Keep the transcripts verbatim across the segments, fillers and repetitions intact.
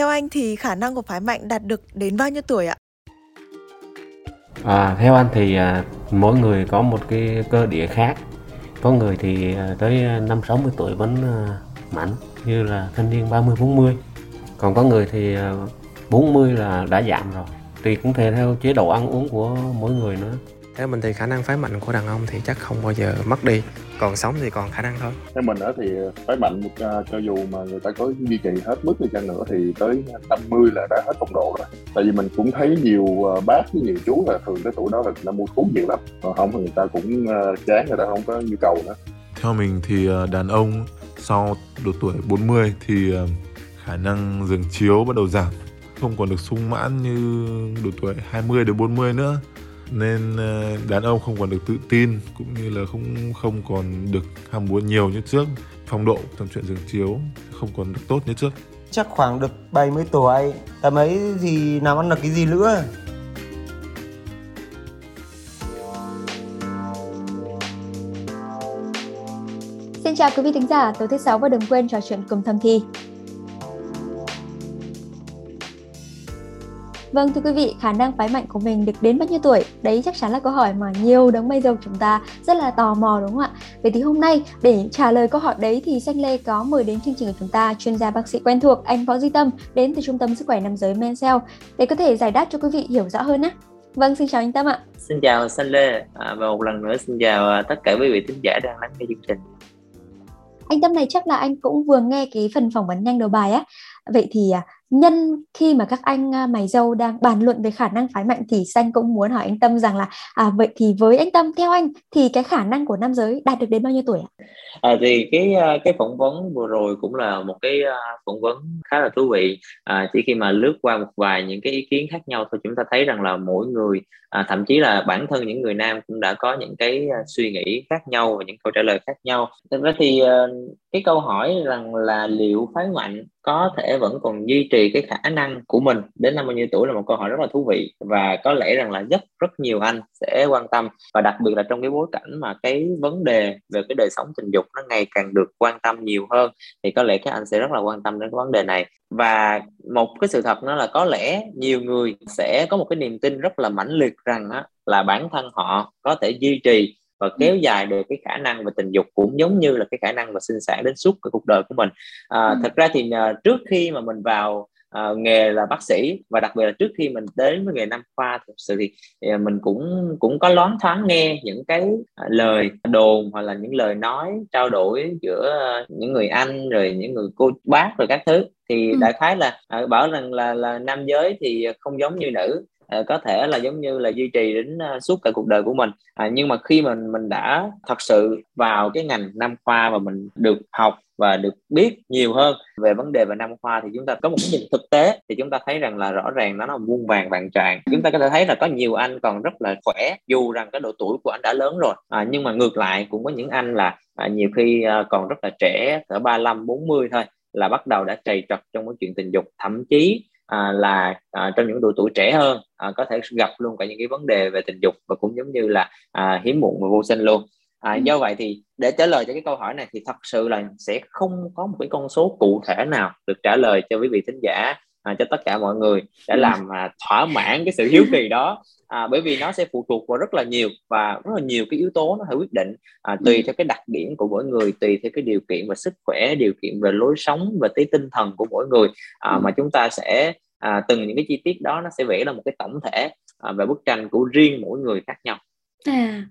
Theo anh thì khả năng của phái mạnh đạt được đến bao nhiêu tuổi ạ? À, theo anh thì à, mỗi người có một cái cơ địa khác. Có người thì à, tới năm sáu mươi tuổi vẫn à, mạnh, như là thanh niên ba mươi bốn mươi. Còn có người thì à, bốn mươi là đã giảm rồi. Thì cũng thể theo chế độ ăn uống của mỗi người nữa. Theo mình thì khả năng phái mạnh của đàn ông thì chắc không bao giờ mất đi. Còn sống thì còn khả năng thôi. Theo mình đó thì phái mạnh cho dù mà người ta có duy trì hết mức đi chăng nữa thì tới năm mươi là đã hết phong độ rồi. Tại vì mình cũng thấy nhiều bác với nhiều chú là thường tới tuổi đó là người mua thuốc nhiều lắm. Còn không thì người ta cũng chán, người ta không có nhu cầu nữa. Theo mình thì đàn ông sau độ tuổi bốn mươi thì khả năng giường chiếu bắt đầu giảm. Không còn được sung mãn như độ tuổi hai mươi đến bốn mươi nữa. Nên đàn ông không còn được tự tin, cũng như là không không còn được ham muốn nhiều như trước. Phong độ trong chuyện giường chiếu không còn được tốt như trước. Chắc khoảng được bảy mươi tuổi, tầm ấy gì nào ăn được cái gì nữa. Xin chào quý vị thính giả, tối thứ sáu và đừng quên trò chuyện cùng Thâm Thi. Vâng thưa quý vị, khả năng phái mạnh của mình được đến bao nhiêu tuổi? Đấy chắc chắn là câu hỏi mà nhiều đấng mây râu chúng ta rất là tò mò đúng không ạ? Vậy thì hôm nay để trả lời câu hỏi đấy thì Sanh Lê có mời đến chương trình của chúng ta chuyên gia bác sĩ quen thuộc anh Võ Duy Tâm đến từ Trung tâm Sức khỏe Nam giới Mensell để có thể giải đáp cho quý vị hiểu rõ hơn nhé. Vâng, xin chào anh Tâm ạ. Xin chào Sanh Lê à, và một lần nữa xin chào tất cả quý vị thính giả đang lắng nghe chương trình. Anh Tâm này chắc là anh cũng vừa nghe cái phần phỏng vấn nhanh đầu bài á. Vậy thì nhân khi mà các anh mày râu đang bàn luận về khả năng phái mạnh thì Sanh cũng muốn hỏi anh Tâm rằng là à, vậy thì với anh Tâm, theo anh thì cái khả năng của nam giới đạt được đến bao nhiêu tuổi ạ? À, thì cái cái phỏng vấn vừa rồi cũng là một cái phỏng vấn khá là thú vị. À, chỉ khi mà lướt qua một vài những cái ý kiến khác nhau thôi chúng ta thấy rằng là mỗi người à, thậm chí là bản thân những người nam cũng đã có những cái suy nghĩ khác nhau và những câu trả lời khác nhau. Thực ra thì cái câu hỏi rằng là liệu phái mạnh có thể vẫn còn duy trì cái khả năng của mình đến năm bao nhiêu tuổi là một câu hỏi rất là thú vị, và có lẽ rằng là rất rất nhiều anh sẽ quan tâm, và đặc biệt là trong cái bối cảnh mà cái vấn đề về cái đời sống tình dục nó ngày càng được quan tâm nhiều hơn thì có lẽ các anh sẽ rất là quan tâm đến cái vấn đề này. Và một cái sự thật nó là có lẽ nhiều người sẽ có một cái niềm tin rất là mãnh liệt rằng á, là bản thân họ có thể duy trì và kéo dài được cái khả năng về tình dục cũng giống như là cái khả năng mà sinh sản đến suốt cái cuộc đời của mình. À, ừ. Thật ra thì trước khi mà mình vào uh, nghề là bác sĩ, và đặc biệt là trước khi mình đến với nghề nam khoa, thực sự thì mình cũng cũng có loáng thoáng nghe những cái lời đồn hoặc là những lời nói trao đổi giữa những người anh rồi những người cô bác rồi các thứ, thì ừ. đại khái là uh, bảo rằng là, là nam giới thì không giống như nữ. À, có thể là giống như là duy trì đến uh, suốt cả cuộc đời của mình. À, nhưng mà khi mình mình đã thật sự vào cái ngành nam khoa và mình được học và được biết nhiều hơn về vấn đề về nam khoa thì chúng ta có một cái nhìn thực tế, thì chúng ta thấy rằng là rõ ràng nó là muôn vàng vạn trạng. Chúng ta có thể thấy là có nhiều anh còn rất là khỏe dù rằng cái độ tuổi của anh đã lớn rồi, à, nhưng mà ngược lại cũng có những anh là à, nhiều khi à, còn rất là trẻ, cỡ ba mươi lăm bốn mươi thôi là bắt đầu đã trầy trật trong cái chuyện tình dục, thậm chí À, là à, trong những độ tuổi trẻ hơn à, có thể gặp luôn cả những cái vấn đề về tình dục và cũng giống như là à, hiếm muộn và vô sinh luôn. À, do vậy thì để trả lời cho cái câu hỏi này thì thật sự là sẽ không có một cái con số cụ thể nào được trả lời cho quý vị thính giả, à, cho tất cả mọi người để làm à, thỏa mãn cái sự hiếu kỳ đó, à, bởi vì nó sẽ phụ thuộc vào rất là nhiều và rất là nhiều cái yếu tố nó phải quyết định à, tùy theo cái đặc điểm của mỗi người, tùy theo cái điều kiện về sức khỏe, điều kiện về lối sống và cái tinh thần của mỗi người, à, mà chúng ta sẽ à, từng những cái chi tiết đó nó sẽ vẽ ra một cái tổng thể à, về bức tranh của riêng mỗi người khác nhau. À,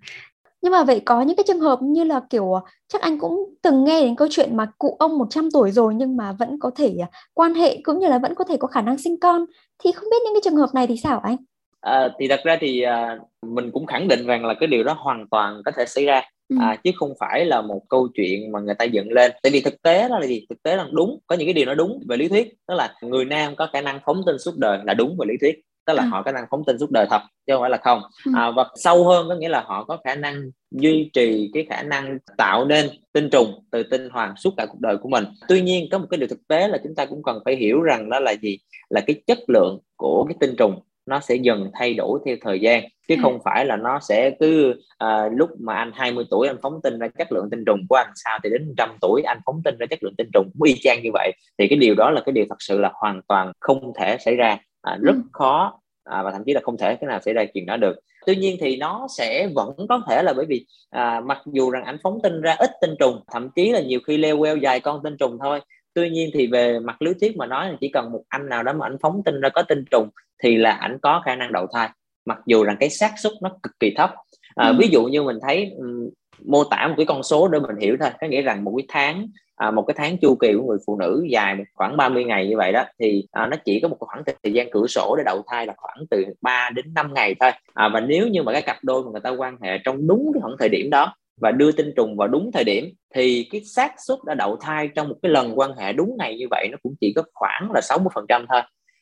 nhưng mà vậy có những cái trường hợp như là kiểu chắc anh cũng từng nghe đến câu chuyện mà cụ ông một trăm tuổi rồi nhưng mà vẫn có thể quan hệ cũng như là vẫn có thể có khả năng sinh con, thì không biết những cái trường hợp này thì sao anh? À, thì thật ra thì à, mình cũng khẳng định rằng là cái điều đó hoàn toàn có thể xảy ra, ừ. à, chứ không phải là một câu chuyện mà người ta dựng lên. Tại vì thực tế đó là gì? Thực tế là đúng, có những cái điều nó đúng về lý thuyết, tức là người nam có khả năng phóng tinh suốt đời là đúng về lý thuyết, tức là ừ. họ có khả năng phóng tinh suốt đời thật chứ không phải là không. ừ. À, và sâu hơn có nghĩa là họ có khả năng duy trì cái khả năng tạo nên tinh trùng từ tinh hoàng suốt cả cuộc đời của mình. Tuy nhiên có một cái điều thực tế là chúng ta cũng cần phải hiểu rằng đó là gì, là cái chất lượng của cái tinh trùng nó sẽ dần thay đổi theo thời gian, chứ không phải là nó sẽ cứ uh, lúc mà anh hai mươi tuổi anh phóng tinh ra chất lượng tinh trùng của anh sao thì đến một trăm tuổi anh phóng tinh ra chất lượng tinh trùng cũng y chang như vậy. Thì cái điều đó là cái điều thật sự là hoàn toàn không thể xảy ra, à, rất ừ. khó, à, và thậm chí là không thể cái nào xảy ra chuyện đó được. Tuy nhiên thì nó sẽ vẫn có thể là bởi vì à, mặc dù rằng anh phóng tinh ra ít tinh trùng, thậm chí là nhiều khi leo queo vài con tinh trùng thôi, tuy nhiên thì về mặt lý thuyết mà nói là chỉ cần một anh nào đó mà anh phóng tinh ra có tinh trùng thì là ảnh có khả năng đậu thai, mặc dù rằng cái xác suất nó cực kỳ thấp. à, ừ. Ví dụ như mình thấy um, mô tả một cái con số để mình hiểu thôi, có nghĩa rằng một cái tháng à, một cái tháng chu kỳ của người phụ nữ dài khoảng ba mươi ngày như vậy đó, thì à, nó chỉ có một khoảng thời gian cửa sổ để đậu thai là khoảng từ ba đến năm ngày thôi. à, và nếu như mà cái cặp đôi mà người ta quan hệ trong đúng cái khoảng thời điểm đó và đưa tinh trùng vào đúng thời điểm, thì cái xác suất đã đậu thai trong một cái lần quan hệ đúng ngày như vậy nó cũng chỉ có khoảng là sáu mươi phần trăm thôi.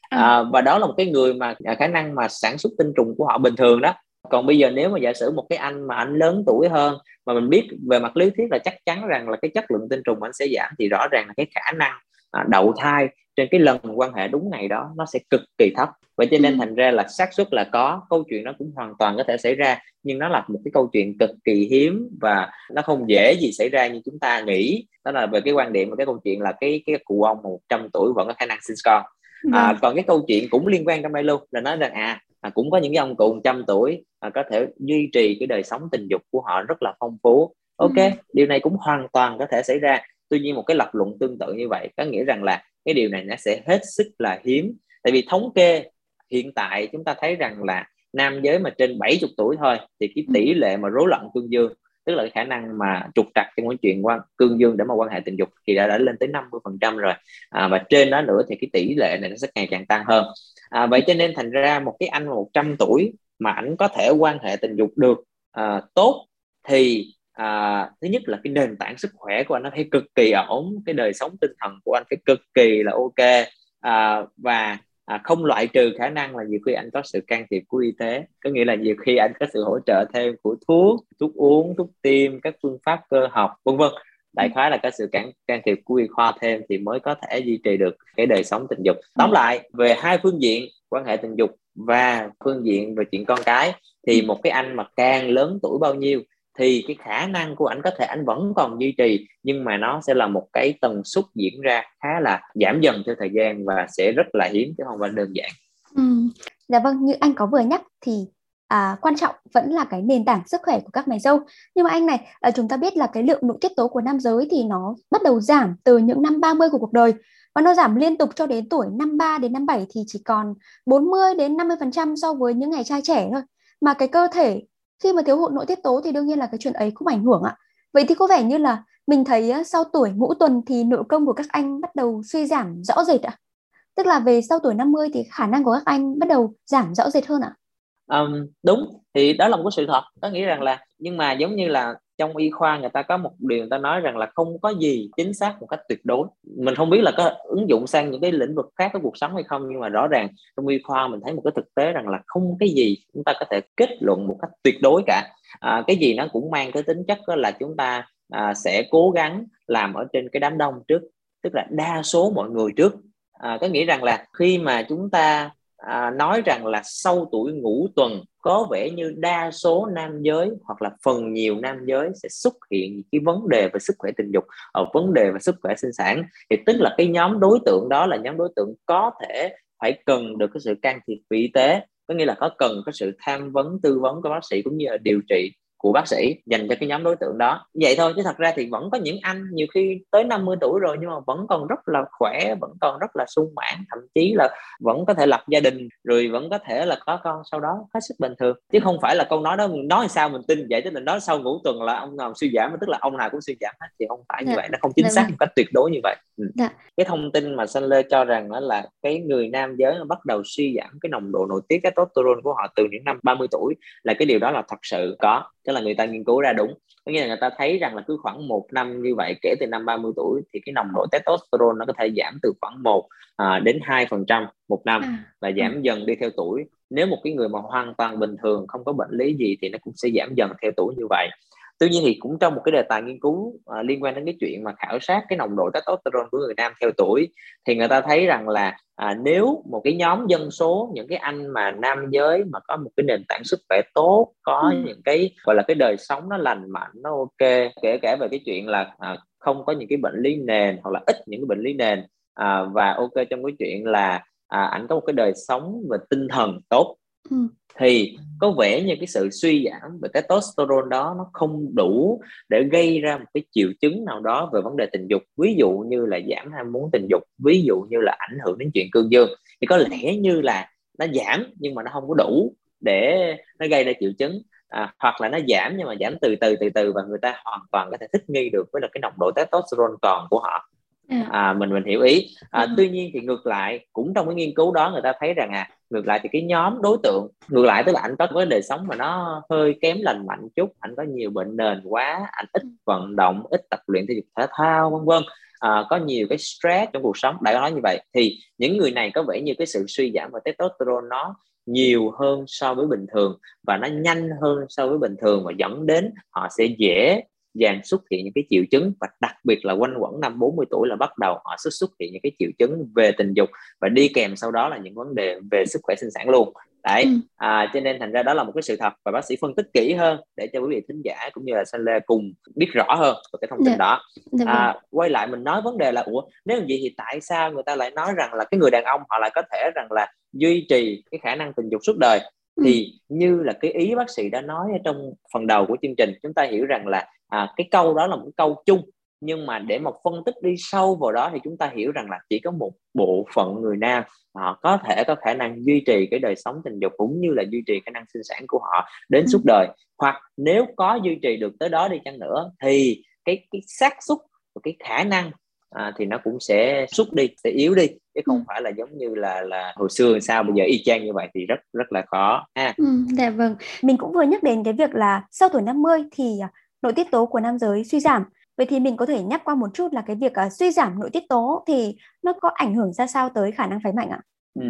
À, và đó là một cái người mà khả năng mà sản xuất tinh trùng của họ bình thường đó. Còn bây giờ nếu mà giả sử một cái anh mà anh lớn tuổi hơn, mà mình biết về mặt lý thuyết là chắc chắn rằng là cái chất lượng tinh trùng anh sẽ giảm, thì rõ ràng là cái khả năng đậu thai trên cái lần quan hệ đúng ngày đó nó sẽ cực kỳ thấp. Vậy cho nên ừ. thành ra là xác suất là có, câu chuyện nó cũng hoàn toàn có thể xảy ra, nhưng nó là một cái câu chuyện cực kỳ hiếm và nó không dễ gì xảy ra như chúng ta nghĩ. Đó là về cái quan điểm và cái câu chuyện là cái cái cụ ông một trăm tuổi vẫn có khả năng sinh con. À, còn cái câu chuyện cũng liên quan trong đây luôn là nói rằng à, à cũng có những cái ông cụ một trăm tuổi à, có thể duy trì cái đời sống tình dục của họ rất là phong phú. Ok, ừ. điều này cũng hoàn toàn có thể xảy ra. Tuy nhiên một cái lập luận tương tự như vậy có nghĩa rằng là cái điều này nó sẽ hết sức là hiếm. Tại vì thống kê hiện tại chúng ta thấy rằng là nam giới mà trên bảy mươi tuổi thôi thì cái tỷ lệ mà rối loạn cương dương, tức là cái khả năng mà trục trặc trong cái chuyện quan cương dương để mà quan hệ tình dục thì đã đã lên tới năm mươi phần trăm rồi, à, và trên đó nữa thì cái tỷ lệ này nó sẽ ngày càng tăng hơn. À, vậy cho nên thành ra một cái anh một trăm tuổi mà ảnh có thể quan hệ tình dục được à, tốt thì à, thứ nhất là cái nền tảng sức khỏe của anh nó phải cực kỳ ổn, cái đời sống tinh thần của anh phải cực kỳ là ok, à, và à, không loại trừ khả năng là nhiều khi anh có sự can thiệp của y tế, có nghĩa là nhiều khi anh có sự hỗ trợ thêm của thuốc, thuốc uống, thuốc tiêm, các phương pháp cơ học vân vân. Đại khái là có sự can, can thiệp của y khoa thêm thì mới có thể duy trì được cái đời sống tình dục. Tóm lại về hai phương diện quan hệ tình dục và phương diện về chuyện con cái, thì một cái anh mà càng lớn tuổi bao nhiêu thì cái khả năng của ảnh có thể ảnh vẫn còn duy trì, nhưng mà nó sẽ là một cái tần suất diễn ra khá là giảm dần theo thời gian và sẽ rất là hiếm chứ không phải đơn giản. Ừ. Dạ vâng, như anh có vừa nhắc thì à, quan trọng vẫn là cái nền tảng sức khỏe của các mày râu. Nhưng mà anh này, à, chúng ta biết là cái lượng nội tiết tố của nam giới thì nó bắt đầu giảm từ những năm ba mươi của cuộc đời, và nó giảm liên tục cho đến tuổi năm mươi ba đến năm mươi bảy thì chỉ còn bốn mươi đến năm mươi phần trăm so với những ngày trai trẻ thôi. Mà cái cơ thể khi mà thiếu hụt nội tiết tố thì đương nhiên là cái chuyện ấy cũng ảnh hưởng ạ. Vậy thì có vẻ như là mình thấy sau tuổi ngũ tuần thì nội công của các anh bắt đầu suy giảm rõ rệt ạ. Tức là về sau tuổi năm mươi thì khả năng của các anh bắt đầu giảm rõ rệt hơn ạ. Um, đúng, thì đó là một sự thật. Có nghĩa rằng là, nhưng mà giống như là trong y khoa người ta có một điều người ta nói rằng là không có gì chính xác một cách tuyệt đối. Mình không biết là có ứng dụng sang những cái lĩnh vực khác của cuộc sống hay không, nhưng mà rõ ràng trong y khoa mình thấy một cái thực tế rằng là không cái gì chúng ta có thể kết luận một cách tuyệt đối cả. À, cái gì nó cũng mang cái tính chất là chúng ta à, sẽ cố gắng làm ở trên cái đám đông trước, tức là đa số mọi người trước. À, có nghĩa rằng là khi mà chúng ta À, nói rằng là sau tuổi ngũ tuần có vẻ như đa số nam giới hoặc là phần nhiều nam giới sẽ xuất hiện cái vấn đề về sức khỏe tình dục, ở vấn đề về sức khỏe sinh sản, thì tức là cái nhóm đối tượng đó là nhóm đối tượng có thể phải cần được cái sự can thiệp của y tế, có nghĩa là có cần có sự tham vấn tư vấn của bác sĩ cũng như là điều trị của bác sĩ dành cho cái nhóm đối tượng đó. Vậy thôi, chứ thật ra thì vẫn có những anh nhiều khi tới năm mươi tuổi rồi nhưng mà vẫn còn rất là khỏe, vẫn còn rất là sung mãn, thậm chí là vẫn có thể lập gia đình, rồi vẫn có thể là có con sau đó hết sức bình thường. Chứ không phải là câu nói đó mình nói sao mình tin vậy, tức là nói sau ngũ tuần là ông nào suy giảm, tức là ông nào cũng suy giảm hết, thì không phải như vậy, nó không chính xác một cách tuyệt đối như vậy. Ừ. Cái thông tin mà Sanh Lê cho rằng đó là cái người nam giới bắt đầu suy giảm cái nồng độ nội tiết testosterone của họ từ những năm ba mươi tuổi, là cái điều đó là thật sự có. Tức là người ta nghiên cứu ra đúng, có nghĩa là người ta thấy rằng là cứ khoảng một năm như vậy kể từ năm ba mươi tuổi thì cái nồng độ testosterone nó có thể giảm từ khoảng một à, đến hai phần trăm một năm và giảm dần đi theo tuổi. Nếu một cái người mà hoàn toàn bình thường không có bệnh lý gì thì nó cũng sẽ giảm dần theo tuổi như vậy. Tuy nhiên thì cũng trong một cái đề tài nghiên cứu uh, liên quan đến cái chuyện mà khảo sát cái nồng độ testosterone của người nam theo tuổi, thì người ta thấy rằng là à, nếu một cái nhóm dân số, những cái anh mà nam giới mà có một cái nền tảng sức khỏe tốt, có ừ. những cái gọi là cái đời sống nó lành mạnh, nó ok, kể cả về cái chuyện là à, không có những cái bệnh lý nền hoặc là ít những cái bệnh lý nền, à, và ok trong cái chuyện là à, ảnh có một cái đời sống về tinh thần tốt, ừ. thì có vẻ như cái sự suy giảm về testosterone đó nó không đủ để gây ra một cái triệu chứng nào đó về vấn đề tình dục, ví dụ như là giảm ham muốn tình dục, ví dụ như là ảnh hưởng đến chuyện cương dương. Thì có lẽ như là nó giảm nhưng mà nó không có đủ để nó gây ra triệu chứng, à, hoặc là nó giảm nhưng mà giảm từ từ từ từ và người ta hoàn toàn có thể thích nghi được với cái nồng độ testosterone còn của họ. À, mình mình hiểu ý. À, tuy nhiên thì ngược lại, cũng trong cái nghiên cứu đó người ta thấy rằng à ngược lại thì cái nhóm đối tượng ngược lại, tức là anh có cái đời sống mà nó hơi kém lành mạnh chút, anh có nhiều bệnh nền quá, anh ít vận động, ít tập luyện thể dục thể thao vân vân, à, có nhiều cái stress trong cuộc sống, đại khái nói như vậy, thì những người này có vẻ như cái sự suy giảm về testosterone nó nhiều hơn so với bình thường và nó nhanh hơn so với bình thường, và dẫn đến họ sẽ dễ dàng xuất hiện những cái triệu chứng, và đặc biệt là quanh quẩn năm bốn mươi tuổi là bắt đầu họ xuất xuất hiện những cái triệu chứng về tình dục và đi kèm sau đó là những vấn đề về sức khỏe sinh sản luôn. Đấy, ừ. à, cho nên thành ra đó là một cái sự thật, và bác sĩ phân tích kỹ hơn để cho quý vị thính giả cũng như là Sanh Lê cùng biết rõ hơn về cái thông tin dạ. đó. Dạ. À, quay lại mình nói vấn đề là ủa nếu như vậy thì tại sao người ta lại nói rằng là cái người đàn ông họ lại có thể rằng là duy trì cái khả năng tình dục suốt đời? Thì như là cái ý bác sĩ đã nói ở trong phần đầu của chương trình, chúng ta hiểu rằng là à, cái câu đó là một câu chung, nhưng mà để mà phân tích đi sâu vào đó thì chúng ta hiểu rằng là chỉ có một bộ phận người nam họ có thể có khả năng duy trì cái đời sống tình dục cũng như là duy trì khả năng sinh sản của họ đến suốt đời, hoặc nếu có duy trì được tới đó đi chăng nữa thì cái cái xác suất của cái khả năng à, thì nó cũng sẽ sút đi, sẽ yếu đi, chứ không ừ. phải là giống như là là hồi xưa sao bây giờ y chang như vậy thì rất rất là khó ha. Ừ, dạ vâng. Mình cũng vừa nhắc đến cái việc là sau tuổi năm mươi thì nội tiết tố của nam giới suy giảm. Vậy thì mình có thể nhắc qua một chút là cái việc uh, suy giảm nội tiết tố thì nó có ảnh hưởng ra sao tới khả năng phái mạnh ạ? Ừ.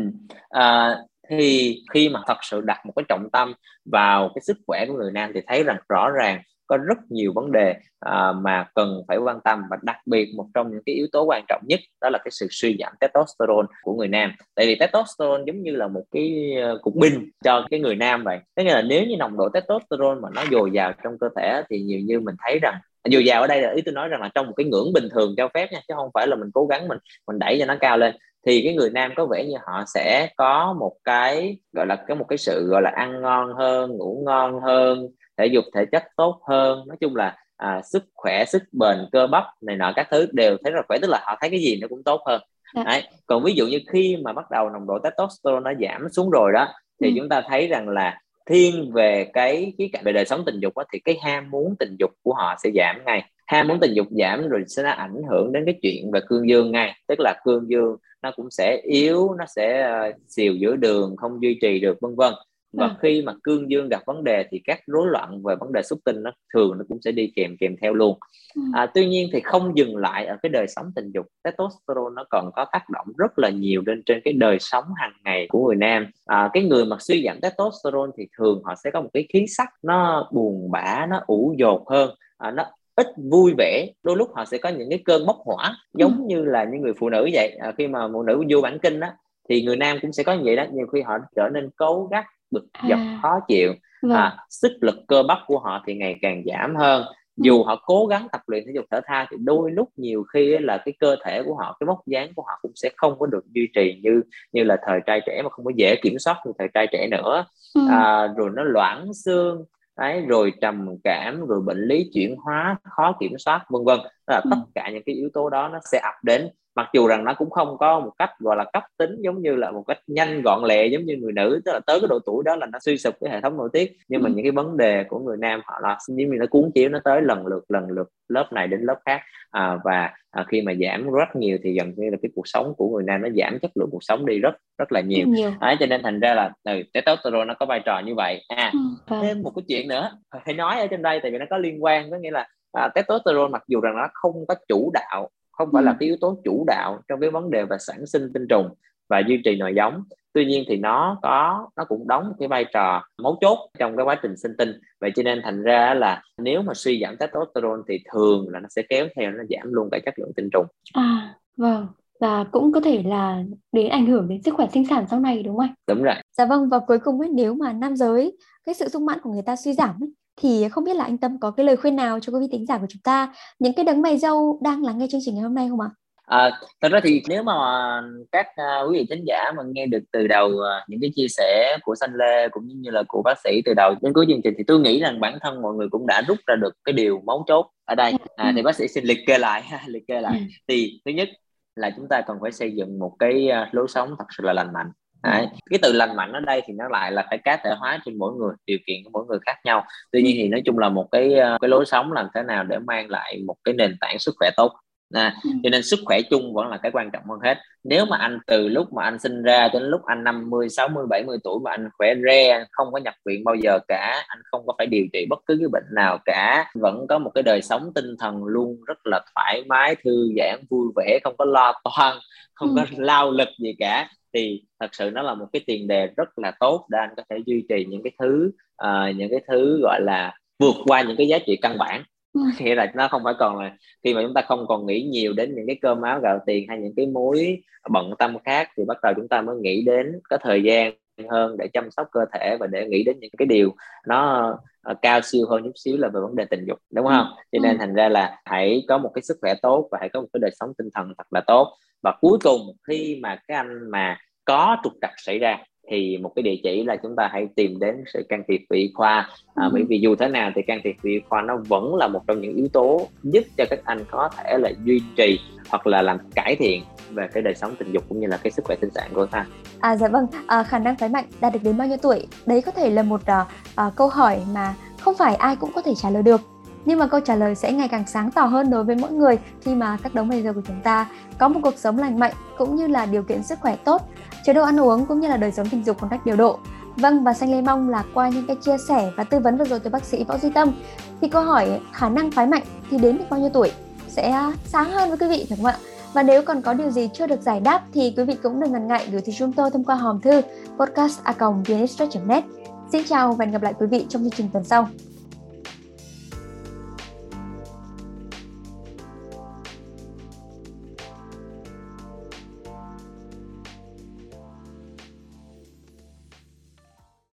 À, thì khi mà thật sự đặt một cái trọng tâm vào cái sức khỏe của người nam thì thấy rằng rõ ràng có rất nhiều vấn đề à, mà cần phải quan tâm, và đặc biệt một trong những cái yếu tố quan trọng nhất đó là cái sự suy giảm testosterone của người nam. Tại vì testosterone giống như là một cái cục pin cho cái người nam vậy. Thế nghĩa là nếu như nồng độ testosterone mà nó dồi dào trong cơ thể thì nhiều như mình thấy rằng dồi dào ở đây là ý tôi nói rằng là trong một cái ngưỡng bình thường cho phép nha, chứ không phải là mình cố gắng mình mình đẩy cho nó cao lên, thì cái người nam có vẻ như họ sẽ có một cái gọi là có một cái sự gọi là ăn ngon hơn, ngủ ngon hơn, thể dục thể chất tốt hơn, nói chung là à, sức khỏe, sức bền, cơ bắp này nọ các thứ đều thấy rất khỏe, tức là họ thấy cái gì nó cũng tốt hơn. Đấy. Còn ví dụ như khi mà bắt đầu nồng độ testosterone nó giảm xuống rồi đó thì ừ. chúng ta thấy rằng là thiên về cái khía cạnh về đời sống tình dục đó, thì cái ham muốn tình dục của họ sẽ giảm ngay. Ham muốn tình dục giảm rồi sẽ ảnh hưởng đến cái chuyện về cương dương ngay, tức là cương dương nó cũng sẽ yếu, nó sẽ uh, xìu giữa đường, không duy trì được vân vân. Và khi mà cương dương gặp vấn đề thì các rối loạn về vấn đề xuất tinh nó thường nó cũng sẽ đi kèm kèm theo luôn. À, tuy nhiên thì không dừng lại ở cái đời sống tình dục, testosterone nó còn có tác động rất là nhiều lên trên cái đời sống hàng ngày của người nam. À, cái người mà suy giảm testosterone thì thường họ sẽ có một cái khí sắc nó buồn bã, nó ủ dột hơn, à, nó ít vui vẻ, đôi lúc họ sẽ có những cái cơn bốc hỏa giống như là những người phụ nữ vậy. À, khi mà phụ nữ vô mãn kinh đó thì người nam cũng sẽ có như vậy đó, nhiều khi họ trở nên cấu gắt, bực dọc, à, khó chịu, vâng. à, sức lực cơ bắp của họ thì ngày càng giảm hơn, dù ừ. họ cố gắng tập luyện thể dục thể thao thì đôi lúc nhiều khi là cái cơ thể của họ, cái vóc dáng của họ cũng sẽ không có được duy trì như như là thời trai trẻ, mà không có dễ kiểm soát như thời trai trẻ nữa, ừ. à, rồi nó loãng xương, đấy, rồi trầm cảm, rồi bệnh lý chuyển hóa khó kiểm soát vân vân. Là ừ. tất cả những cái yếu tố đó nó sẽ ập đến, mặc dù rằng nó cũng không có một cách gọi là cấp tính, giống như là một cách nhanh gọn lẹ giống như người nữ, tức là tới cái độ tuổi đó là nó suy sụp cái hệ thống nội tiết, nhưng mà ừ. những cái vấn đề của người nam họ là giống như nó cuốn chiếu, nó tới lần lượt lần lượt lớp này đến lớp khác, à, và à, khi mà giảm rất nhiều thì gần như là cái cuộc sống của người nam nó giảm chất lượng cuộc sống đi rất rất là nhiều, nhiều. À, cho nên thành ra là từ testosterone nó có vai trò như vậy. À, ừ. thêm một cái chuyện nữa phải nói ở trên đây, tại vì nó có liên quan, có nghĩa là à, testosterone mặc dù rằng nó không có chủ đạo, không phải là cái yếu tố chủ đạo trong cái vấn đề về sản sinh tinh trùng và duy trì nòi giống. Tuy nhiên thì nó có nó cũng đóng một cái vai trò mấu chốt trong cái quá trình sinh tinh. Vậy cho nên thành ra là nếu mà suy giảm testosterone thì thường là nó sẽ kéo theo nó giảm luôn cả chất lượng tinh trùng. À vâng, và cũng có thể là đến ảnh hưởng đến sức khỏe sinh sản sau này, đúng không anh? Đúng rồi. Dạ vâng, và cuối cùng ấy, nếu mà nam giới cái sự sung mãn của người ta suy giảm ấy, thì không biết là anh Tâm có cái lời khuyên nào cho quý vị thính giả của chúng ta, những cái đấng mày râu đang lắng nghe chương trình ngày hôm nay không ạ? À, thật ra thì nếu mà các uh, quý vị khán giả mà nghe được từ đầu uh, những cái chia sẻ của Sanh Lê cũng như là của bác sĩ từ đầu đến cuối chương trình thì tôi nghĩ rằng bản thân mọi người cũng đã rút ra được cái điều mấu chốt ở đây. À, thì bác sĩ xin liệt kê lại liệt kê lại thì thứ nhất là chúng ta cần phải xây dựng một cái lối sống thật sự là lành mạnh. Đấy. Cái từ lành mạnh ở đây thì nó lại là phải cá thể hóa trên mỗi người, điều kiện của mỗi người khác nhau. Tuy nhiên thì nói chung là một cái cái lối sống làm thế nào để mang lại một cái nền tảng sức khỏe tốt. À, cho nên sức khỏe chung vẫn là cái quan trọng hơn hết. Nếu mà anh từ lúc mà anh sinh ra đến lúc anh năm mươi, sáu mươi, bảy mươi tuổi mà anh khỏe re, anh không có nhập viện bao giờ cả, anh không có phải điều trị bất cứ cái bệnh nào cả, vẫn có một cái đời sống tinh thần luôn rất là thoải mái, thư giãn, vui vẻ, không có lo toan, không có lao lực gì cả, thì thật sự nó là một cái tiền đề rất là tốt để anh có thể duy trì những cái thứ uh, những cái thứ gọi là vượt qua những cái giá trị căn bản. Nghĩa là nó không phải còn là khi mà chúng ta không còn nghĩ nhiều đến những cái cơm áo gạo tiền hay những cái mối bận tâm khác, thì bắt đầu chúng ta mới nghĩ đến có thời gian hơn để chăm sóc cơ thể và để nghĩ đến những cái điều nó cao siêu hơn chút xíu là về vấn đề tình dục, đúng không? Cho nên thành ra là hãy có một cái sức khỏe tốt và hãy có một cái đời sống tinh thần thật là tốt. Và cuối cùng khi mà các anh mà có trục trặc xảy ra thì một cái địa chỉ là chúng ta hãy tìm đến sự can thiệp của y khoa. À, bởi vì dù thế nào thì can thiệp của y khoa nó vẫn là một trong những yếu tố giúp cho các anh có thể là duy trì hoặc là làm cải thiện về cái đời sống tình dục cũng như là cái sức khỏe sinh sản của ta. À dạ vâng, à, khả năng phái mạnh đạt được đến bao nhiêu tuổi? Đấy có thể là một uh, câu hỏi mà không phải ai cũng có thể trả lời được. Nhưng mà câu trả lời sẽ ngày càng sáng tỏ hơn đối với mỗi người khi mà các đấng mày râu của chúng ta có một cuộc sống lành mạnh cũng như là điều kiện sức khỏe tốt, chế độ ăn uống cũng như là đời sống tình dục một cách điều độ. Vâng, và Sanh Lê mong là qua những cái chia sẻ và tư vấn vừa rồi từ bác sĩ Võ Duy Tâm thì câu hỏi khả năng phái mạnh thì đến được bao nhiêu tuổi sẽ sáng hơn với quý vị, đúng không ạ? Và nếu còn có điều gì chưa được giải đáp thì quý vị cũng đừng ngần ngại gửi tới chúng tôi thông qua hòm thư podcast a còng vê en ích press chấm net. Xin chào và hẹn gặp lại quý vị trong chương trình tuần sau.